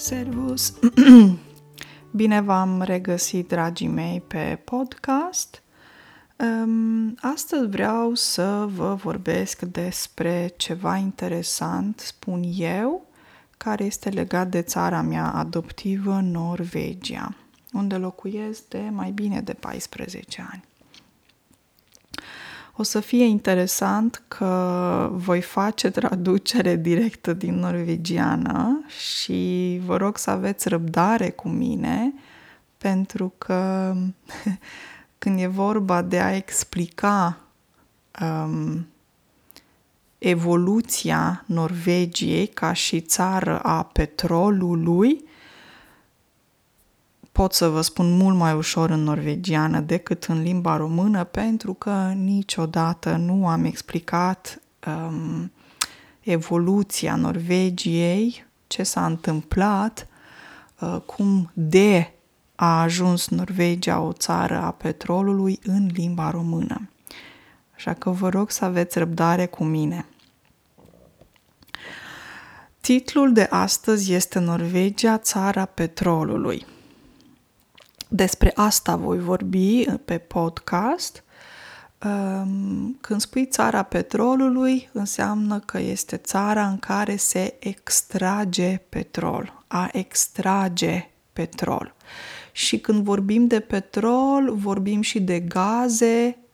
Servus! Bine v-am regăsit, dragii mei, pe podcast. Astăzi vreau să vă vorbesc despre ceva interesant, spun eu, care este legat de țara mea adoptivă, Norvegia, unde locuiesc de mai bine de 14 ani. O să fie interesant că voi face traducere directă din norvegiană și vă rog să aveți răbdare cu mine, pentru că când e vorba de a explica evoluția Norvegiei ca și țară a petrolului, pot să vă spun mult mai ușor în norvegiană decât în limba română, pentru că niciodată nu am explicat evoluția Norvegiei, ce s-a întâmplat, cum de a ajuns Norvegia o țară a petrolului în limba română. Așa că vă rog să aveți răbdare cu mine. Titlul de astăzi este Norvegia, țara petrolului. Despre asta voi vorbi pe podcast. Când spui țara petrolului, înseamnă că este țara în care se extrage petrol. A extrage petrol. Și când vorbim de petrol, vorbim și de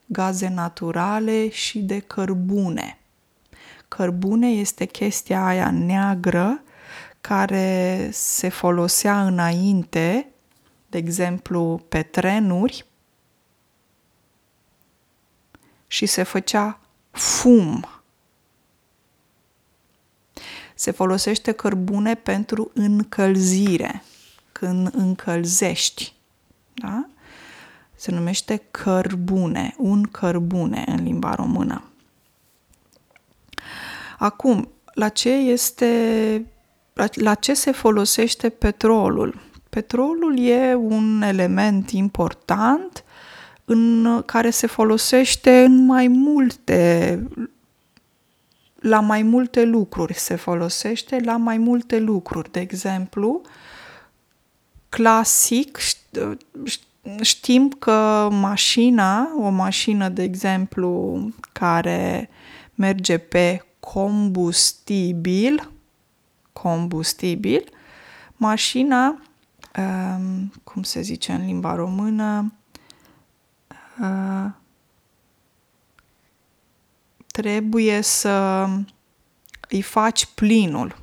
gaze naturale și de cărbune. Cărbune este chestia aia neagră care se folosea înainte, de exemplu, pe trenuri, și se făcea fum. Se folosește cărbune pentru încălzire, când încălzești. Da? Se numește cărbune, un cărbune în limba română. Acum, la ce se folosește petrolul? Petrolul e un element important în care se folosește la mai multe lucruri. De exemplu, clasic, știm că o mașină, de exemplu, care merge pe combustibil, mașina, cum se zice în limba română, trebuie să îi faci plinul.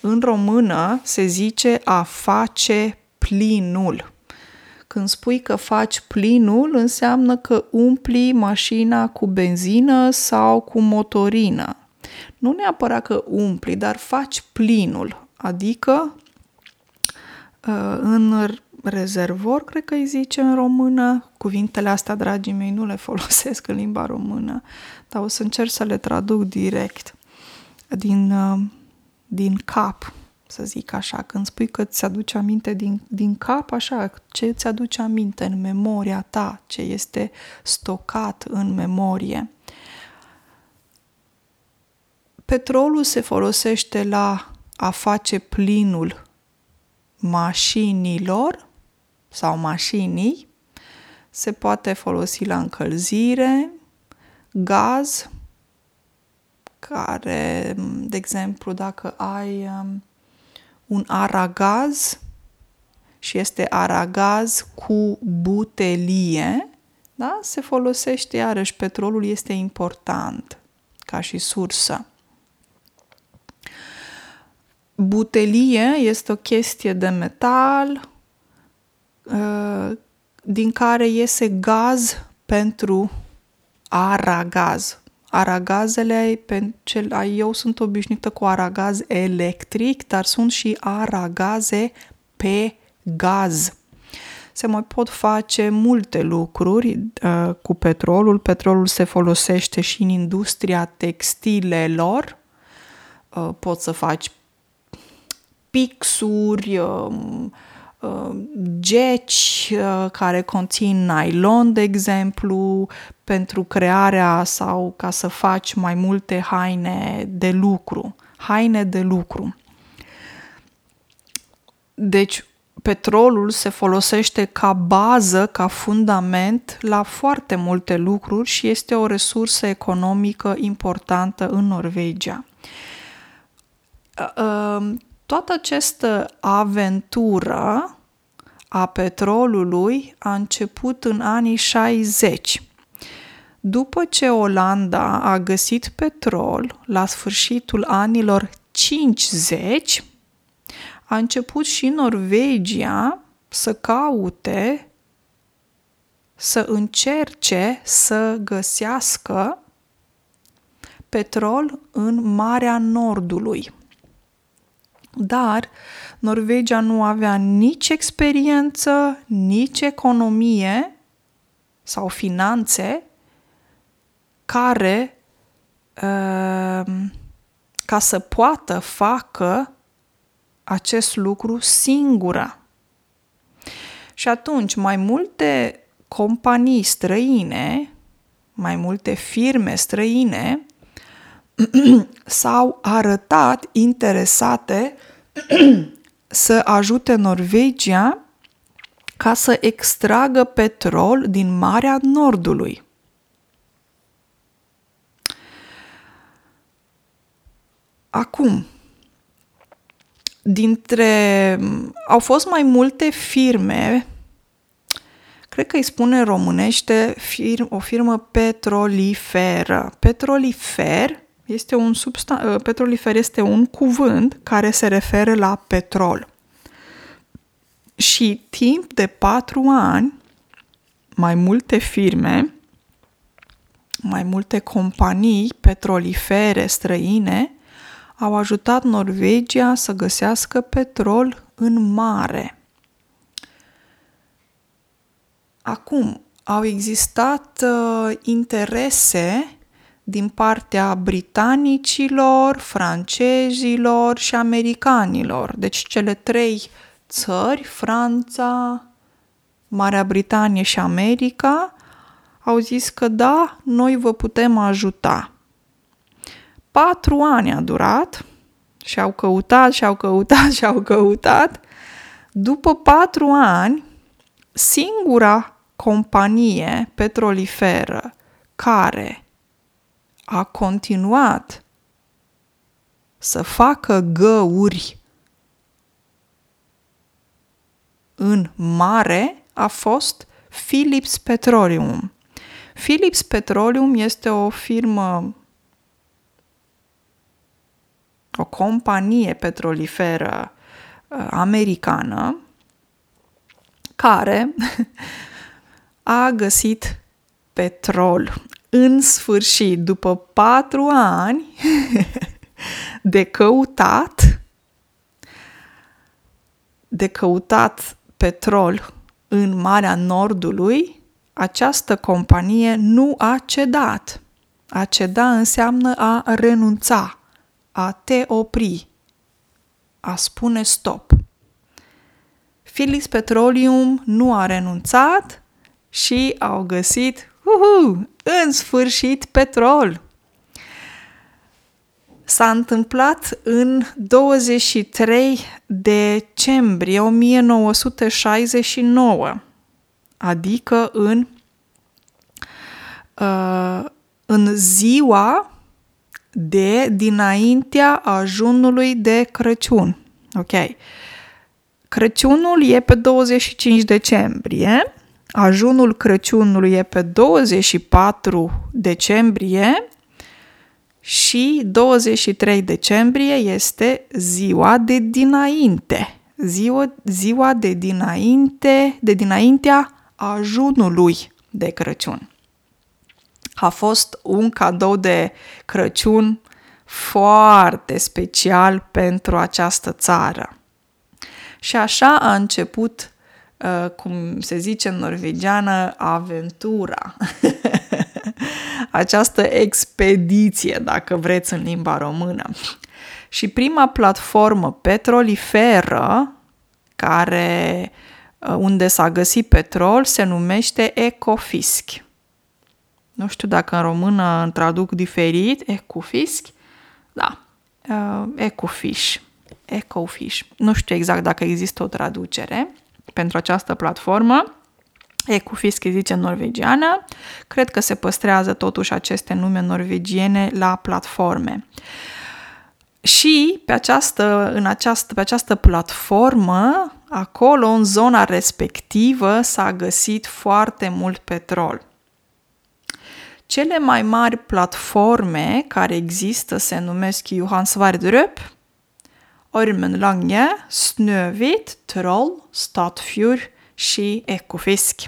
În română se zice a face plinul. Când spui că faci plinul, înseamnă că umpli mașina cu benzină sau cu motorină. Nu neapărat că umpli, dar faci plinul, adică în rezervor, cred că îi zice în română. Cuvintele astea, dragii mei, nu le folosesc în limba română, dar o să încerc să le traduc direct din cap, să zic așa. Când spui că îți aduce aminte din cap, așa, ce îți aduce aminte în memoria ta, ce este stocat în memorie. Petrolul se folosește la a face plinul mașinilor sau mașinii, se poate folosi la încălzire, gaz, care, de exemplu, dacă ai un aragaz și este aragaz cu butelie, da? Se folosește iarăși, petrolul este important ca și sursă. Butelie este o chestie de metal din care iese gaz pentru aragaz. Aragazele, eu sunt obișnuită cu aragaz electric, dar sunt și aragaze pe gaz. Se mai pot face multe lucruri cu petrolul. Petrolul se folosește și în industria textilelor. Poți să faci pixuri, geci care conțin nylon, de exemplu, pentru crearea sau ca să faci mai multe haine de lucru. Deci, petrolul se folosește ca bază, ca fundament la foarte multe lucruri și este o resursă economică importantă în Norvegia. Toată această aventură a petrolului a început în anii 60. După ce Olanda a găsit petrol la sfârșitul anilor 50, a început și Norvegia să caute, să încerce să găsească petrol în Marea Nordului. Dar Norvegia nu avea nici experiență, nici economie sau finanțe care ca să poată facă acest lucru singură. Și atunci mai multe companii străine, mai multe firme străine s-au arătat interesate să ajute Norvegia ca să extragă petrol din Marea Nordului. Acum, au fost mai multe firme, cred că îi spune în românește o firmă petroliferă. Petrolifer este un cuvânt care se referă la petrol. Și timp de 4 ani, mai multe firme, mai multe companii petrolifere străine au ajutat Norvegia să găsească petrol în mare. Acum, au existat interese din partea britanicilor, francezilor și americanilor. Deci cele 3 țări, Franța, Marea Britanie și America, au zis că da, noi vă putem ajuta. 4 ani a durat și au căutat. După 4 ani, singura companie petroliferă care a continuat să facă găuri în mare a fost Philips Petroleum. Philips Petroleum este o firmă, o companie petroliferă americană care a găsit petrol. În sfârșit, după 4 ani de căutat petrol în Marea Nordului, această companie nu a cedat. A ceda înseamnă a renunța, a te opri, a spune stop. Philips Petroleum nu a renunțat și au găsit, în sfârșit, petrol. S-a întâmplat în 23 decembrie 1969, adică în ziua de dinaintea ajunului de Crăciun. Ok. Crăciunul e pe 25 decembrie, ajunul Crăciunului e pe 24 decembrie și 23 decembrie este ziua de dinainte, ziua de dinaintea ajunului de Crăciun. A fost un cadou de Crăciun foarte special pentru această țară. Și așa a început, cum se zice în norvegiană, aventura. Această expediție, dacă vreți, în limba română. Și prima platformă petroliferă unde s-a găsit petrol se numește Ekofisk. Nu știu dacă în română traduc diferit, Ekofisk. Da, Ekofisk. Ekofisk. Nu știu exact dacă există o traducere pentru această platformă. Ekofisk zice norvegiană. Cred că se păstrează totuși aceste nume norvegiene la platforme. Și pe această platformă, acolo, în zona respectivă, s-a găsit foarte mult petrol. Cele mai mari platforme care există se numesc Johan Sverdrup, Ormen Lange, Snøhvit, Troll, Statfjord și Ekofisk.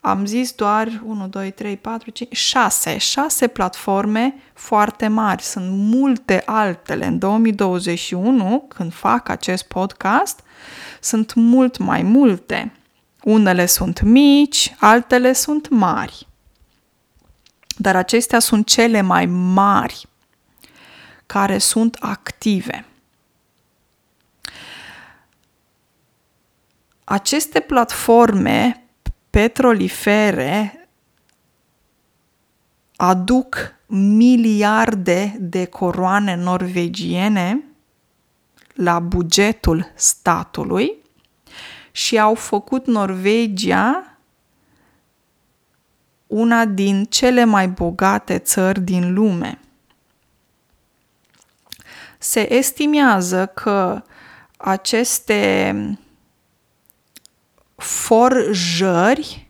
Am zis doar 1, 2, 3, 4, 5, 6. 6 platforme foarte mari. Sunt multe altele. În 2021, când fac acest podcast, sunt mult mai multe. Unele sunt mici, altele sunt mari. Dar acestea sunt cele mai mari care sunt active. Aceste platforme petrolifere aduc miliarde de coroane norvegiene la bugetul statului și au făcut Norvegia una din cele mai bogate țări din lume. Se estimează că aceste forjări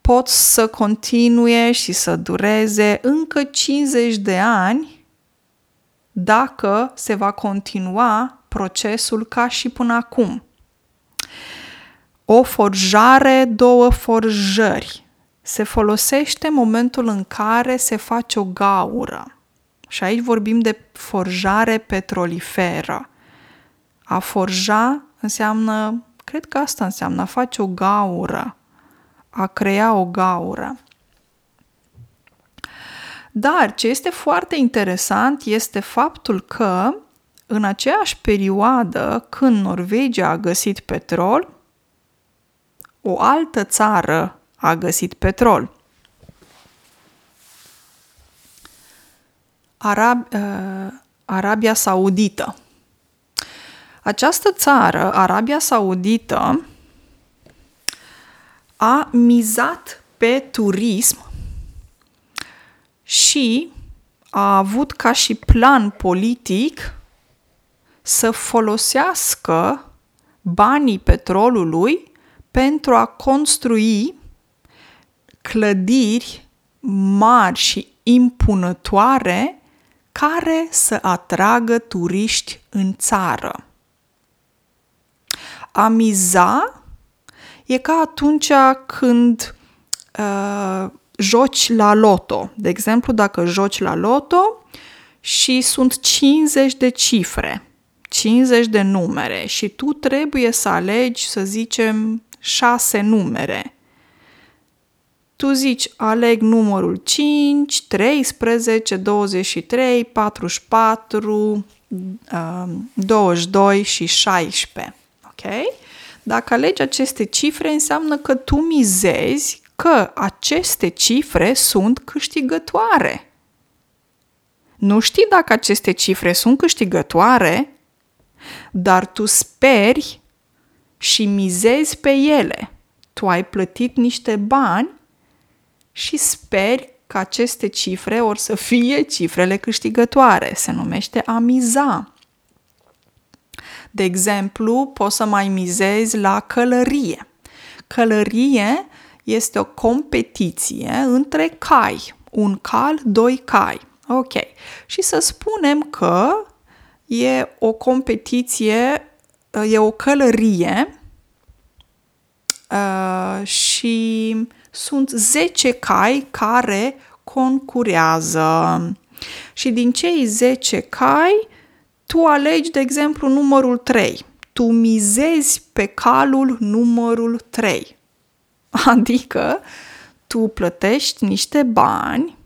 pot să continue și să dureze încă 50 de ani dacă se va continua procesul ca și până acum. O forjare, două forjări. Se folosește în momentul în care se face o gaură. Și aici vorbim de forjare petroliferă. A forja înseamnă, cred că asta înseamnă, a face o gaură, a crea o gaură. Dar ce este foarte interesant este faptul că în aceeași perioadă când Norvegia a găsit petrol, o altă țară a găsit petrol. Arabia Saudită. Această țară, Arabia Saudită, a mizat pe turism și a avut ca și plan politic să folosească banii petrolului pentru a construi clădiri mari și impunătoare care să atragă turiști în țară. A miza e ca atunci când joci la loto. De exemplu, dacă joci la loto și sunt 50 de cifre, 50 de numere și tu trebuie să alegi, să zicem, 6 numere. Tu zici, aleg numărul 5, 13, 23, 44, 22 și 16. Ok? Dacă alegi aceste cifre, înseamnă că tu mizezi că aceste cifre sunt câștigătoare. Nu știi dacă aceste cifre sunt câștigătoare, dar tu speri și mizezi pe ele. Tu ai plătit niște bani și speri că aceste cifre or să fie cifrele câștigătoare. Se numește a miza. De exemplu, poți să mai mizezi la călărie. Călărie este o competiție între cai. Un cal, doi cai. Ok. Și să spunem că e o competiție, e o călărie și sunt 10 cai care concurează. Și din cei 10 cai, tu alegi, de exemplu, numărul 3. Tu mizezi pe calul numărul 3. Adică tu plătești niște bani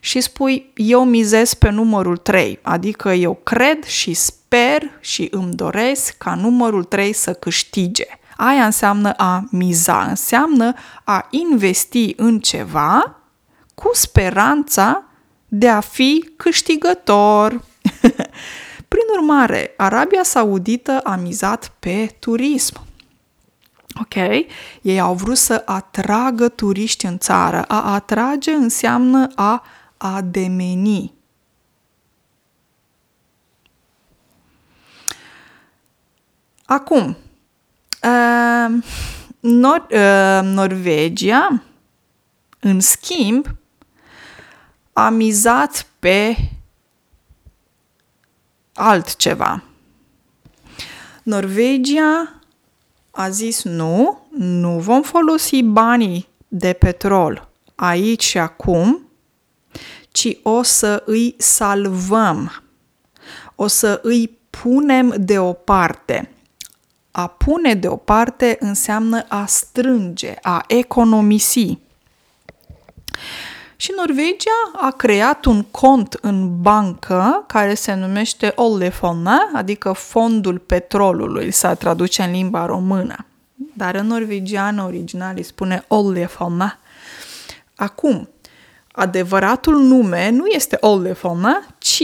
și spui, eu mizez pe numărul 3, adică eu cred și sper și îmi doresc ca numărul 3 să câștige. Aia înseamnă a miza, înseamnă a investi în ceva cu speranța de a fi câștigător. Prin urmare, Arabia Saudită a mizat pe turism. Ok? Ei au vrut să atragă turiști în țară. A atrage înseamnă a ademeni. Acum, Norvegia, în schimb, a mizat pe altceva. Norvegia a zis nu vom folosi banii de petrol aici și acum, ci o să îi salvăm, o să îi punem deoparte. A pune deoparte înseamnă a strânge, a economisi. Și Norvegia a creat un cont în bancă care se numește oljefondet, adică fondul petrolului, s-a traduce în limba română. Dar în norvegiană original îi spune oljefondet. Acum, adevăratul nume nu este oljefondet, ci...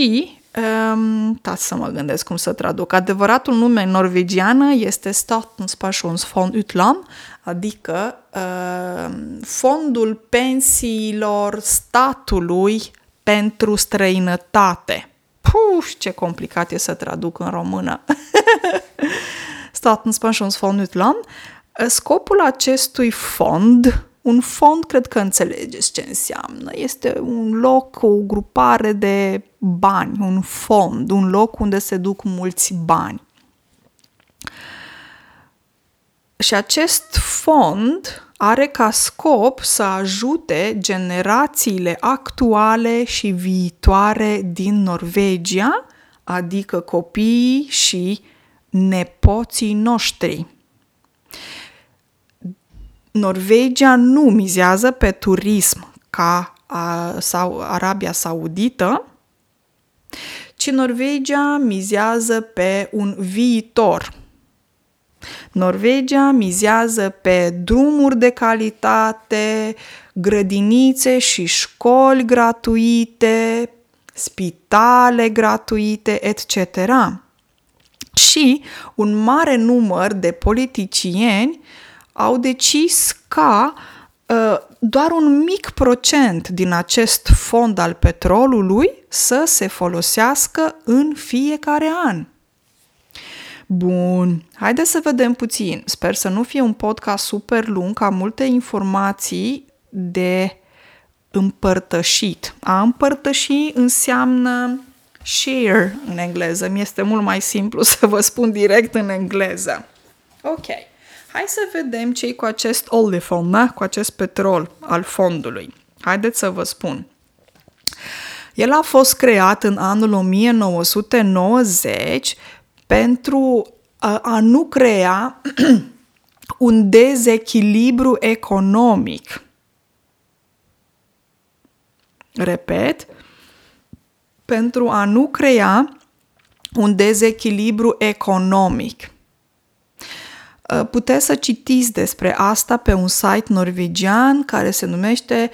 tați să mă gândesc cum să traduc. Adevăratul nume în norvegiană este Statens pensjonsfond utland, adică fondul pensiilor statului pentru străinătate. Puh, ce complicat e să traduc în română. Statens pensjonsfond utland. Scopul acestui fond... Un fond, cred că înțelegeți ce înseamnă. Este un loc, o grupare de bani, un fond, un loc unde se duc mulți bani. Și acest fond are ca scop să ajute generațiile actuale și viitoare din Norvegia, adică copiii și nepoții noștri. Norvegia nu mizează pe turism ca sau Arabia Saudită, ci Norvegia mizează pe un viitor. Norvegia mizează pe drumuri de calitate, grădinițe și școli gratuite, spitale gratuite, etc. Și un mare număr de politicieni au decis ca doar un mic procent din acest fond al petrolului să se folosească în fiecare an. Bun, haideți să vedem puțin. Sper să nu fie un podcast super lung, ca multe informații de împărtășit. A împărtăși înseamnă share în engleză. Mi-este mult mai simplu să vă spun direct în engleză. Ok. Hai să vedem ce-i cu acest oljefondet, cu acest petrol al fondului. Haideți să vă spun. El a fost creat în anul 1990 pentru a nu crea un dezechilibru economic. Repet, pentru a nu crea un dezechilibru economic. Puteți să citiți despre asta pe un site norvegian care se numește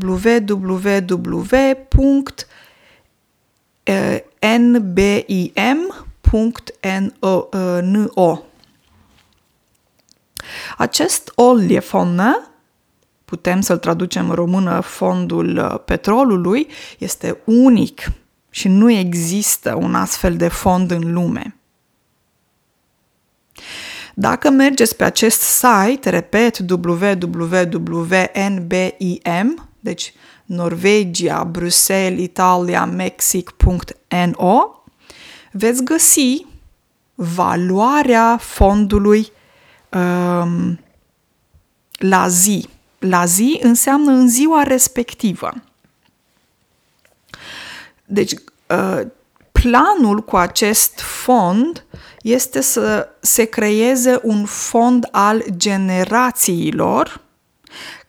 www.nbim.no. Acest oljefondet, putem să-l traducem în română fondul petrolului, este unic și nu există un astfel de fond în lume. Dacă mergeți pe acest site, repet, www.nbim, deci Norvegia, Bruxelles, Italia, Mexic.no, veți găsi valoarea fondului la zi. La zi înseamnă în ziua respectivă. Deci, planul cu acest fond este să se creeze un fond al generațiilor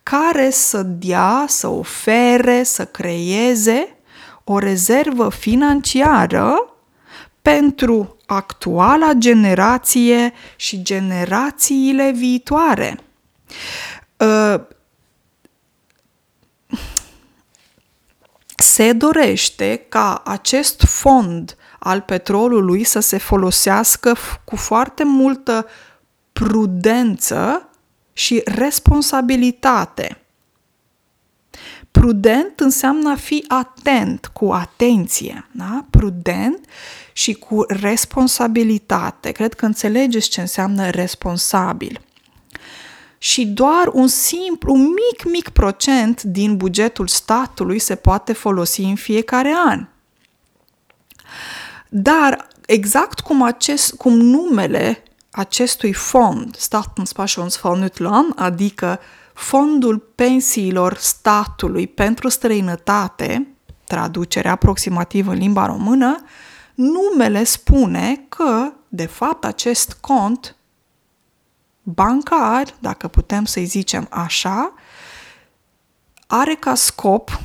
care să dea, să ofere, să creeze o rezervă financiară pentru actuala generație și generațiile viitoare. Se dorește ca acest fond al petrolului să se folosească cu foarte multă prudență și responsabilitate. Prudent înseamnă a fi atent, cu atenție, da? Prudent și cu responsabilitate. Cred că înțelegeți ce înseamnă responsabil. Și doar un mic procent din bugetul statului se poate folosi în fiecare an. Dar exact cum numele acestui fond, Statens pensjonsfond utland, adică Fondul pensiilor statului pentru străinătate, traducere aproximativă în limba română, numele spune că, de fapt, acest cont bancar, dacă putem să-i zicem așa, are ca scop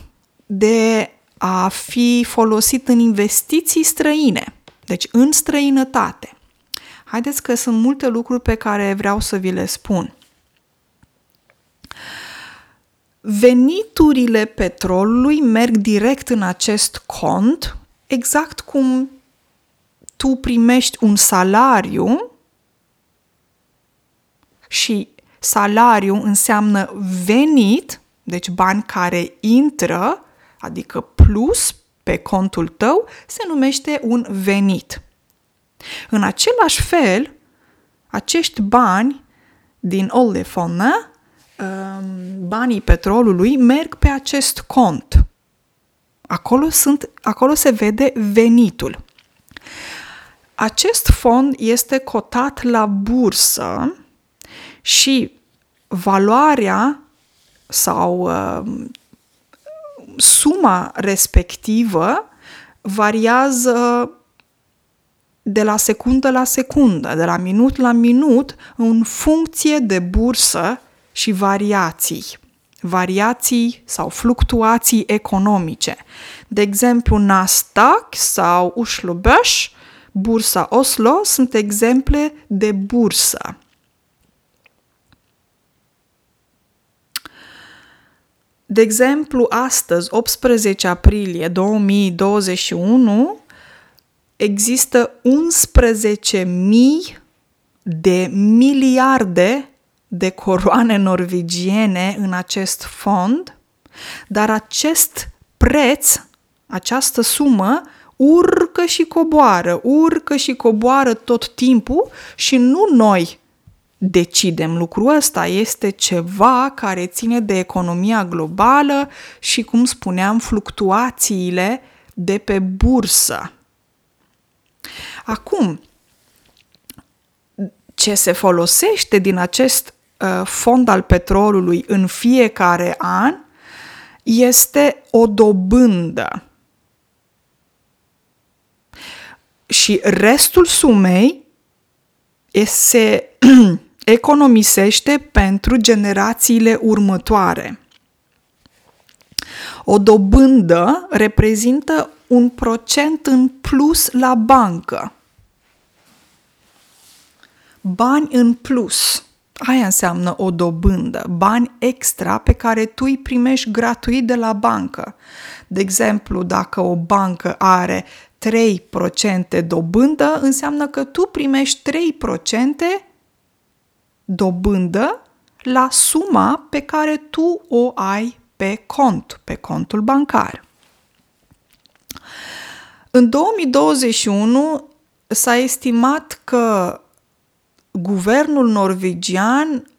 de a fi folosit în investiții străine, deci în străinătate. Haideți că sunt multe lucruri pe care vreau să vi le spun. Veniturile petrolului merg direct în acest cont, exact cum tu primești un salariu și salariu înseamnă venit, deci bani care intră, adică plus pe contul tău, se numește un venit. În același fel, acești bani din oljefondet, banii petrolului, merg pe acest cont. Acolo se vede venitul. Acest fond este cotat la bursă și valoarea sau suma respectivă variază de la secundă la secundă, de la minut la minut, în funcție de bursă și variații sau fluctuații economice. De exemplu, Nasdaq sau Oslo Børs, bursa Oslo, sunt exemple de bursă. De exemplu, astăzi, 18 aprilie 2021, există 11.000 de miliarde de coroane norvegiene în acest fond, dar acest preț, această sumă, urcă și coboară tot timpul și nu noi decidem lucrul ăsta. Este ceva care ține de economia globală și, cum spuneam, fluctuațiile de pe bursă. Acum, ce se folosește din acest fond al petrolului în fiecare an este o dobândă. Și restul sumei se economisește pentru generațiile următoare. O dobândă reprezintă un procent în plus la bancă. Bani în plus. Aia înseamnă o dobândă, bani extra pe care tu îi primești gratuit de la bancă. De exemplu, dacă o bancă are 3% dobândă, înseamnă că tu primești 3% dobândă la suma pe care tu o ai pe cont, pe contul bancar. În 2021 s-a estimat că guvernul norvegian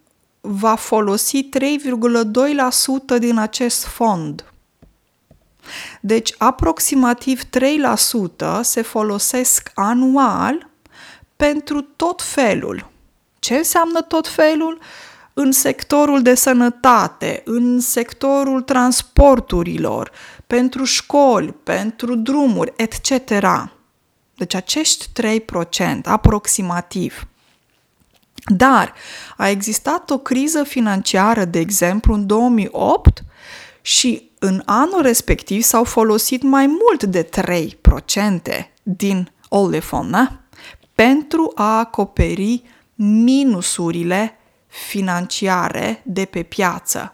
va folosi 3,2% din acest fond. Deci, aproximativ 3% se folosesc anual pentru tot felul. Ce înseamnă tot felul? În sectorul de sănătate, în sectorul transporturilor, pentru școli, pentru drumuri, etc. Deci, acești 3%, aproximativ. Dar a existat o criză financiară, de exemplu, în 2008 și în anul respectiv s-au folosit mai mult de 3% din oljefondet pentru a acoperi minusurile financiare de pe piață.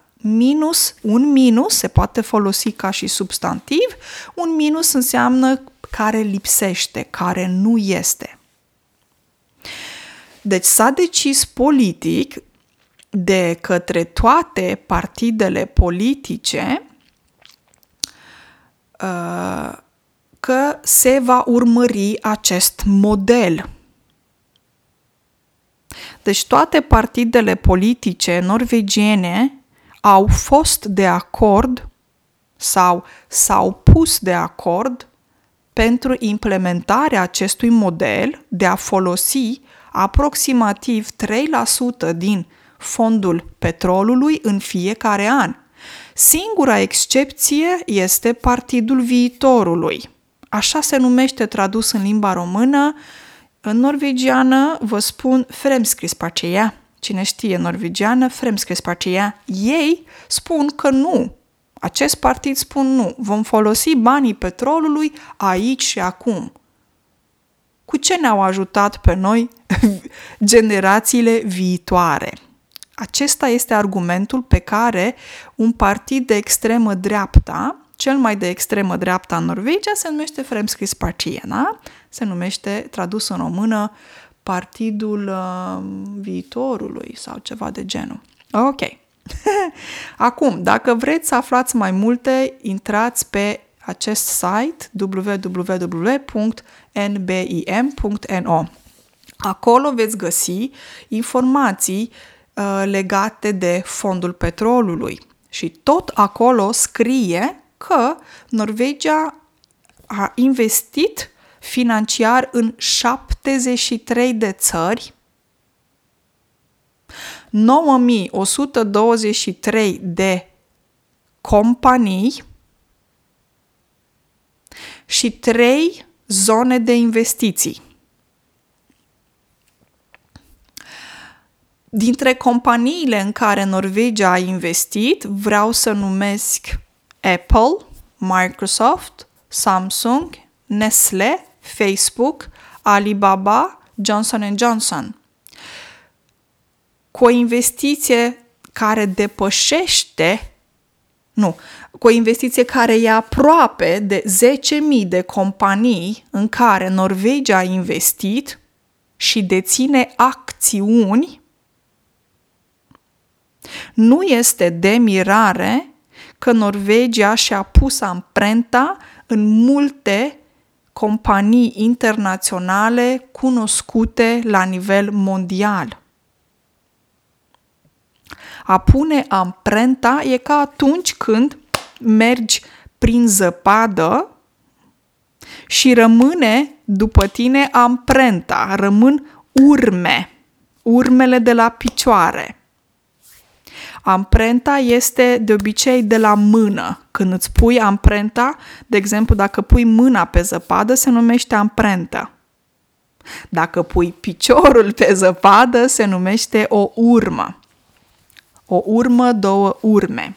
Un minus se poate folosi ca și substantiv, un minus înseamnă care lipsește, care nu este. Deci s-a decis politic de către toate partidele politice că se va urmări acest model. Deci toate partidele politice norvegiene au fost de acord sau s-au pus de acord pentru implementarea acestui model de a folosi aproximativ 3% din fondul petrolului în fiecare an. Singura excepție este Partidul Viitorului. Așa se numește tradus în limba română. În norvegiană vă spun Fremskrittspartiet. Cine știe norvegiană, Fremskrittspartiet. Ei spun că nu. Acest partid spun nu. Vom folosi banii petrolului aici și acum. Cu ce ne-au ajutat pe noi generațiile viitoare? Acesta este argumentul pe care un partid de extremă dreapta, cel mai de extremă dreapta în Norvegia, se numește Fremskrittspartiet, da? Se numește, tradus în română, Partidul Viitorului sau ceva de genul. Ok. Acum, dacă vreți să aflați mai multe, intrați pe acest site www.nbim.no. Acolo veți găsi informații legate de fondul petrolului. Și tot acolo scrie că Norvegia a investit financiar în 73 de țări, 9.123 de companii și 3 zone de investiții. Dintre companiile în care Norvegia a investit, vreau să numesc Apple, Microsoft, Samsung, Nestle, Facebook, Alibaba, Johnson & Johnson. Cu o investiție care e aproape de 10.000 de companii în care Norvegia a investit și deține acțiuni, nu este de mirare că Norvegia și-a pus amprenta în multe companii internaționale cunoscute la nivel mondial. A pune amprenta e ca atunci când mergi prin zăpadă și rămâne după tine amprenta, rămân urmele de la picioare. Amprenta este de obicei de la mână. Când îți pui amprenta, de exemplu, dacă pui mâna pe zăpadă, se numește amprentă. Dacă pui piciorul pe zăpadă, se numește o urmă. O urmă, două urme.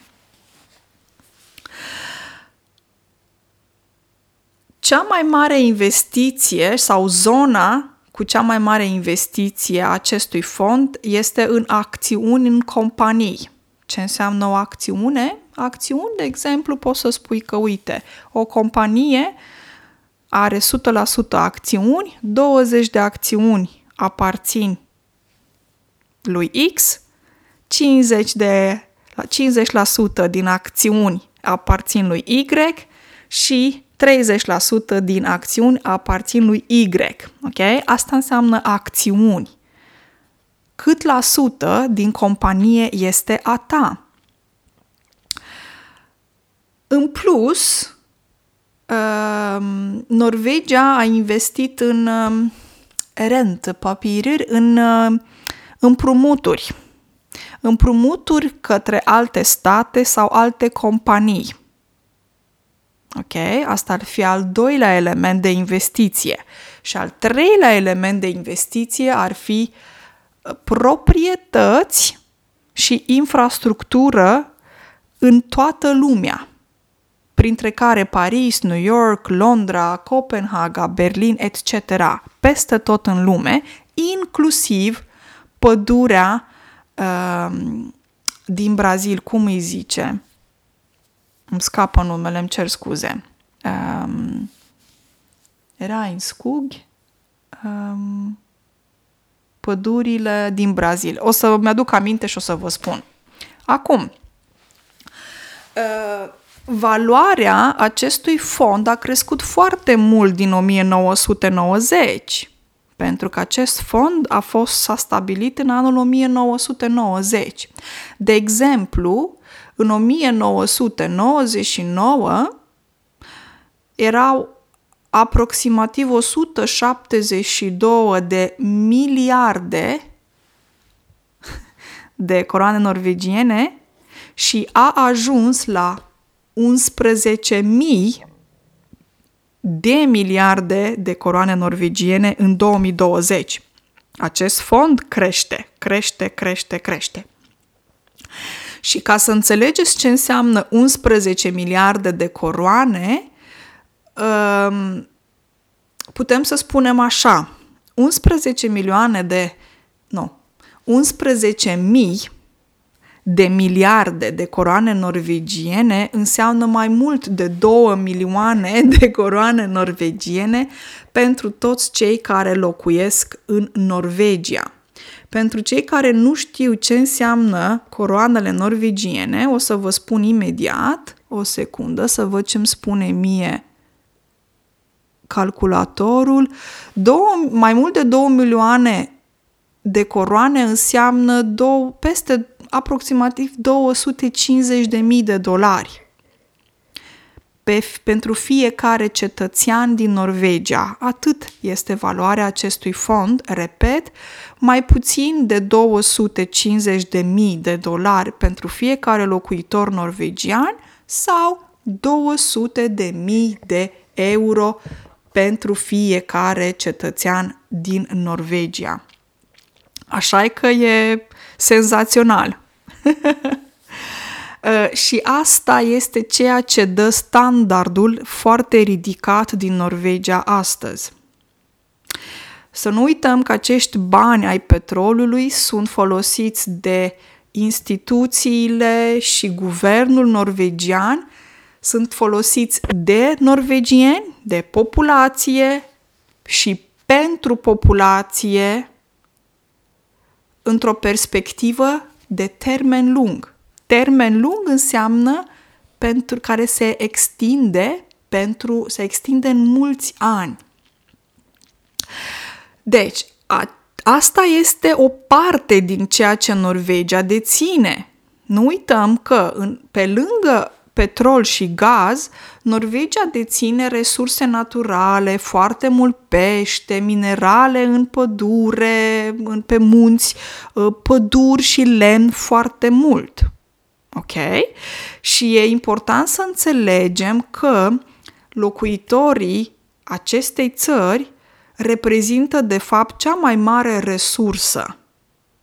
Cea mai mare investiție sau zona cu cea mai mare investiție a acestui fond este în acțiuni în companii. Ce înseamnă o acțiune? Acțiuni, de exemplu, poți să spui că, uite, o companie are 100% acțiuni, 20 de acțiuni aparțin lui X, 50% din acțiuni aparțin lui Y și 30% din acțiuni aparțin lui Y. Okay? Asta înseamnă acțiuni. Cât la sută din companie este a ta? În plus, Norvegia a investit în rentepapiruri, în împrumuturi. Împrumuturi către alte state sau alte companii. Ok? Asta ar fi al doilea element de investiție. Și al treilea element de investiție ar fi proprietăți și infrastructură în toată lumea, printre care Paris, New York, Londra, Copenhaga, Berlin, etc. Peste tot în lume, inclusiv pădurea din Brazil, cum îi zice? Îmi scapă numele, îmi cer scuze. Regnskog, pădurile din Brazilia. O să mi-aduc aminte și o să vă spun. Acum, valoarea acestui fond a crescut foarte mult din 1990, pentru că acest fond s-a stabilit în anul 1990. De exemplu, în 1999 erau aproximativ 172 de miliarde de coroane norvegiene și a ajuns la 11.000 de miliarde de coroane norvegiene în 2020. Acest fond crește. Și ca să înțelegeți ce înseamnă 11 miliarde de coroane, putem să spunem așa, 11.000 de miliarde de coroane norvegiene înseamnă mai mult de 2 milioane de coroane norvegiene pentru toți cei care locuiesc în Norvegia. Pentru cei care nu știu ce înseamnă coroanele norvegiene, o să vă spun imediat, o secundă, să văd ce îmi spune mie calculatorul. Mai mult de 2 milioane de coroane înseamnă peste aproximativ $250,000 pentru fiecare cetățean din Norvegia. Atât este valoarea acestui fond, repet, mai puțin de $250,000 pentru fiecare locuitor norvegian sau €200,000 pentru fiecare cetățean din Norvegia. Așa că e senzațional. Și asta este ceea ce dă standardul foarte ridicat din Norvegia astăzi. Să nu uităm că acești bani ai petrolului sunt folosiți de instituțiile și guvernul norvegian, sunt folosiți de norvegieni, de populație și pentru populație într-o perspectivă de termen lung. Termen lung înseamnă pentru care se extinde în mulți ani. Deci, asta este o parte din ceea ce Norvegia deține. Nu uităm că pe lângă petrol și gaz, Norvegia deține resurse naturale, foarte mult pește, minerale în pădure, pe munți, păduri și lemn foarte mult. Ok? Și e important să înțelegem că locuitorii acestei țări reprezintă de fapt cea mai mare resursă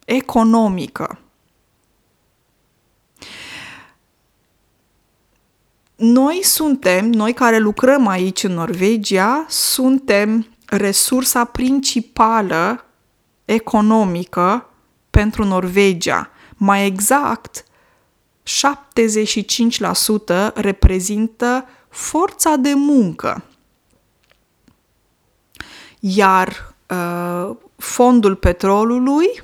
economică. Noi care lucrăm aici în Norvegia, suntem resursa principală economică pentru Norvegia. Mai exact, 75% reprezintă forța de muncă. Iar fondul petrolului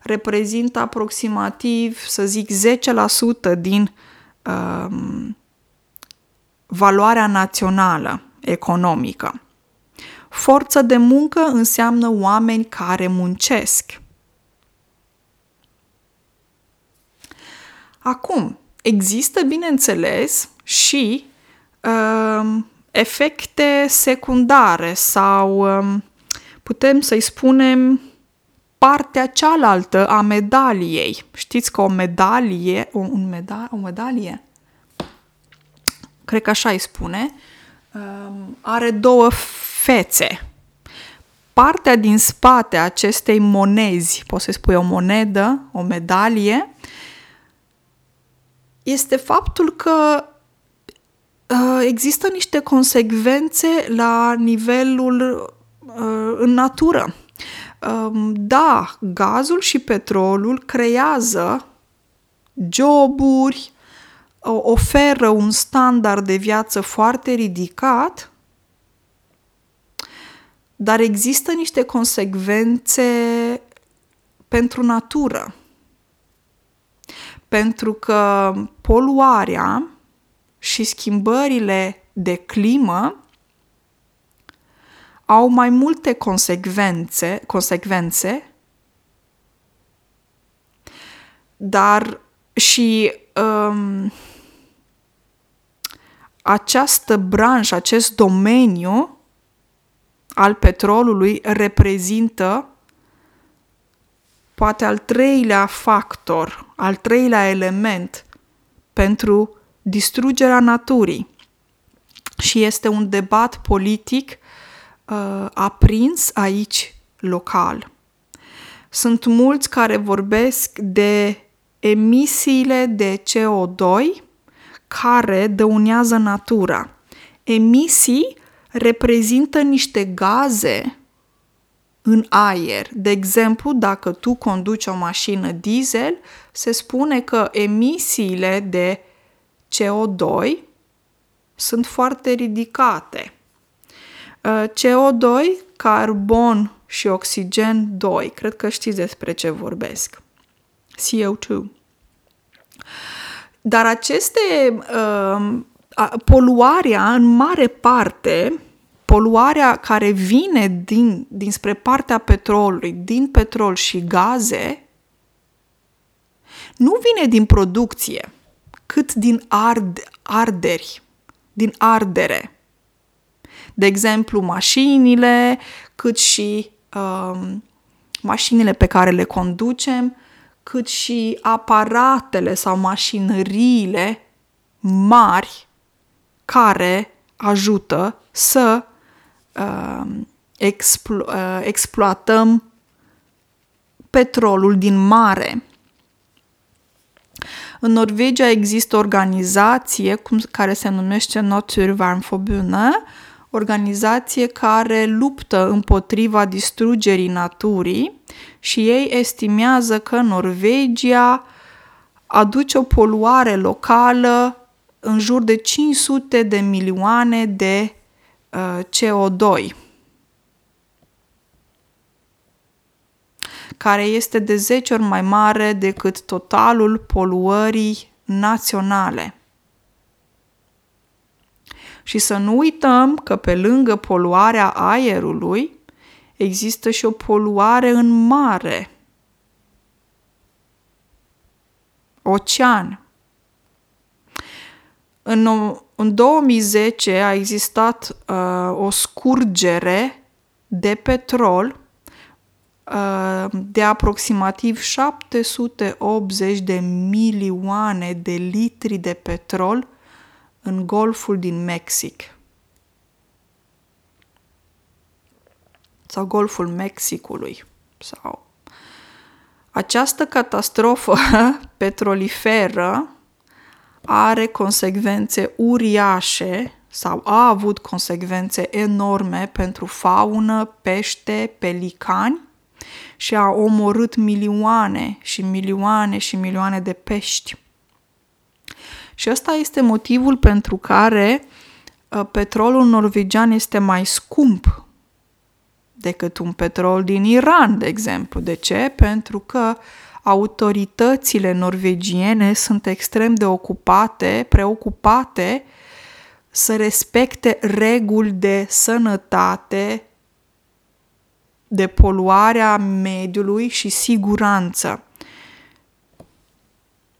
reprezintă aproximativ, 10% din valoarea națională economică. Forță de muncă înseamnă oameni care muncesc. Acum, există, bineînțeles, și efecte secundare sau putem să-i spunem partea cealaltă a medaliei. Știți că o medalie, cred că așa îi spune, are două fețe. Partea din spate a acestei monezi, poți să spui o monedă, o medalie, este faptul că există niște consecvențe la nivelul în natură. Da, gazul și petrolul creează joburi, oferă un standard de viață foarte ridicat, Dar există niște consecvențe pentru natură. Pentru că poluarea și schimbările de climă au mai multe consecvențe, dar și această branșă, acest domeniu al petrolului reprezintă poate al treilea factor, al treilea element pentru distrugerea naturii. Și este un debat politic aprins aici local. Sunt mulți care vorbesc de emisiile de CO2 care dăunează natura. Emisii reprezintă niște gaze în aer. De exemplu, dacă tu conduci o mașină diesel, se spune că emisiile de CO2 sunt foarte ridicate. CO2, carbon și oxigen 2. Cred că știți despre ce vorbesc. CO2. Dar aceste poluarea, în mare parte, poluarea care vine dinspre partea petrolului, din petrol și gaze, nu vine din producție, cât din ardere. De exemplu, mașinile, cât și mașinile pe care le conducem, cât și aparatele sau mașinăriile mari care ajută să exploatăm petrolul din mare. În Norvegia există o organizație care se numește Naturvernforbund, organizație care luptă împotriva distrugerii naturii și ei estimează că Norvegia aduce o poluare locală în jur de 500 de milioane de CO2, care este de 10 ori mai mare decât totalul poluării naționale. Și să nu uităm că pe lângă poluarea aerului există și o poluare în mare, ocean. În 2010 a existat o scurgere de petrol de aproximativ 780 de milioane de litri de petrol în Golful din Mexic. Sau Golful Mexicului. Sau. Această catastrofă petroliferă are consecvențe uriașe sau a avut consecvențe enorme pentru faună, pește, pelicani și a omorât milioane și milioane și milioane de pești. Și ăsta este motivul pentru care petrolul norvegian este mai scump decât un petrol din Iran, de exemplu. De ce? Pentru că autoritățile norvegiene sunt extrem de preocupate să respecte reguli de sănătate, de poluarea mediului și siguranță.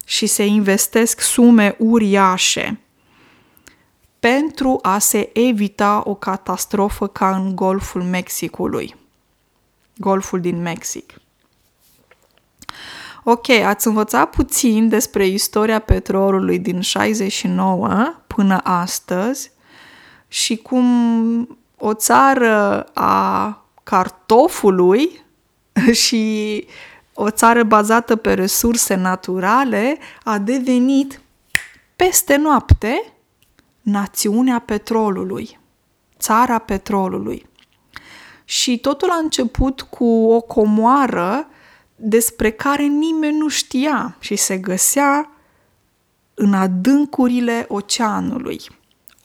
Și se investesc sume uriașe pentru a se evita o catastrofă ca în Golful Mexicului. Golful din Mexic. Ok, ați învățat puțin despre istoria petrolului din 69 până astăzi și cum o țară a cartofului și o țară bazată pe resurse naturale a devenit peste noapte națiunea petrolului, țara petrolului. Și totul a început cu o comoară despre care nimeni nu știa și se găsea în adâncurile oceanului.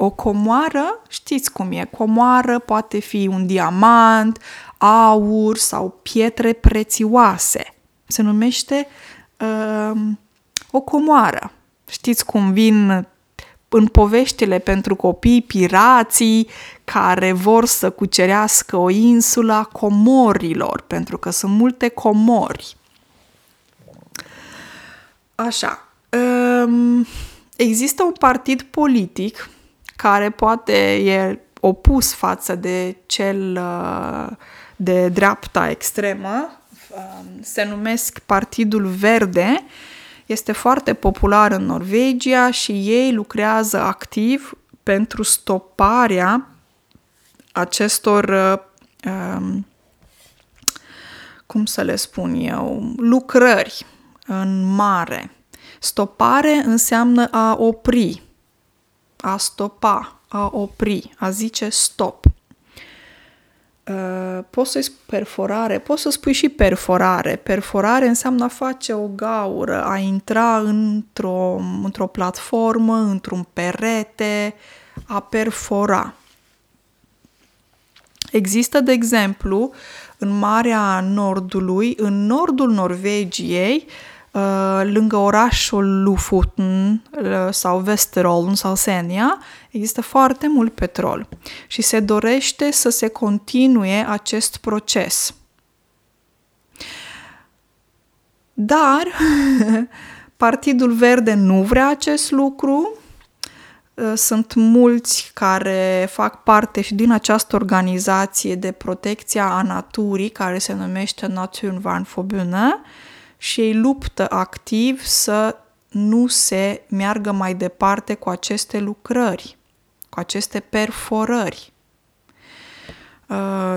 O comoară, știți cum e, comoară poate fi un diamant, aur sau pietre prețioase. Se numește o comoară. Știți cum vin în poveștile pentru copii pirații care vor să cucerească o insulă a comorilor, pentru că sunt multe comori. Așa. Există un partid politic care poate e opus față de cel de dreapta extremă, se numesc Partidul Verde, este foarte popular în Norvegia și ei lucrează activ pentru stoparea acestor, cum să le spun eu, lucrări în mare. Stopare înseamnă a opri, a stopa, a opri, a zice stop. Poți să-i spui perforare, poți să spui și perforare. Perforare înseamnă a face o gaură, a intra într-o platformă, într-un perete, a perfora. Există, de exemplu, în Marea Nordului, în nordul Norvegiei, lângă orașul Lofoten sau Vesterålen sau Senia, există foarte mult petrol și se dorește să se continue acest proces. Dar Partidul Verde nu vrea acest lucru. Sunt mulți care fac parte și din această organizație de protecție a naturii care se numește Naturvernforbund. Și ei luptă activ să nu se meargă mai departe cu aceste lucrări, cu aceste perforări.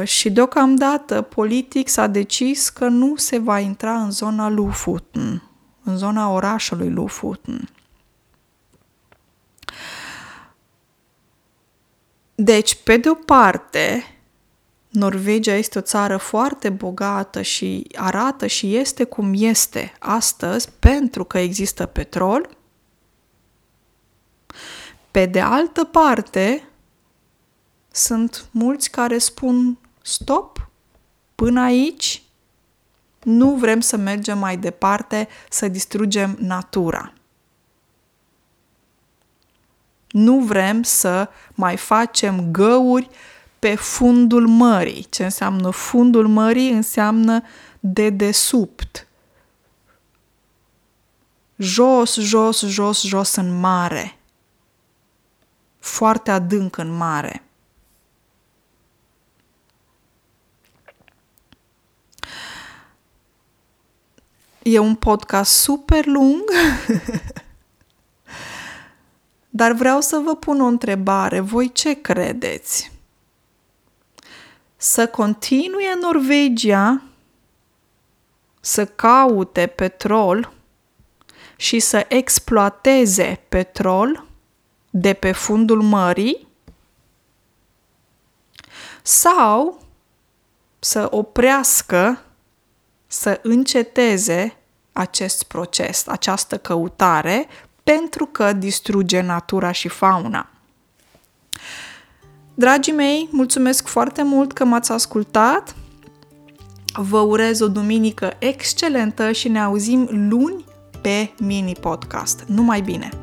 Și deocamdată politic s-a decis că nu se va intra în zona Lofoten, în zona orașului Lofoten. Deci, pe de-o parte, Norvegia este o țară foarte bogată și arată și este cum este astăzi pentru că există petrol. Pe de altă parte, sunt mulți care spun stop, până aici, nu vrem să mergem mai departe, să distrugem natura. Nu vrem să mai facem găuri pe fundul mării. Ce înseamnă fundul mării? Înseamnă dedesubt. Jos, jos, jos, jos în mare. Foarte adânc în mare. E un podcast super lung, dar vreau să vă pun o întrebare. Voi ce credeți? Să continue Norvegia să caute petrol și să exploateze petrol de pe fundul mării sau să oprească, să înceteze acest proces, această căutare, pentru că distruge natura și fauna. Dragii mei, mulțumesc foarte mult că m-ați ascultat, vă urez o duminică excelentă și ne auzim luni pe mini-podcast. Numai bine!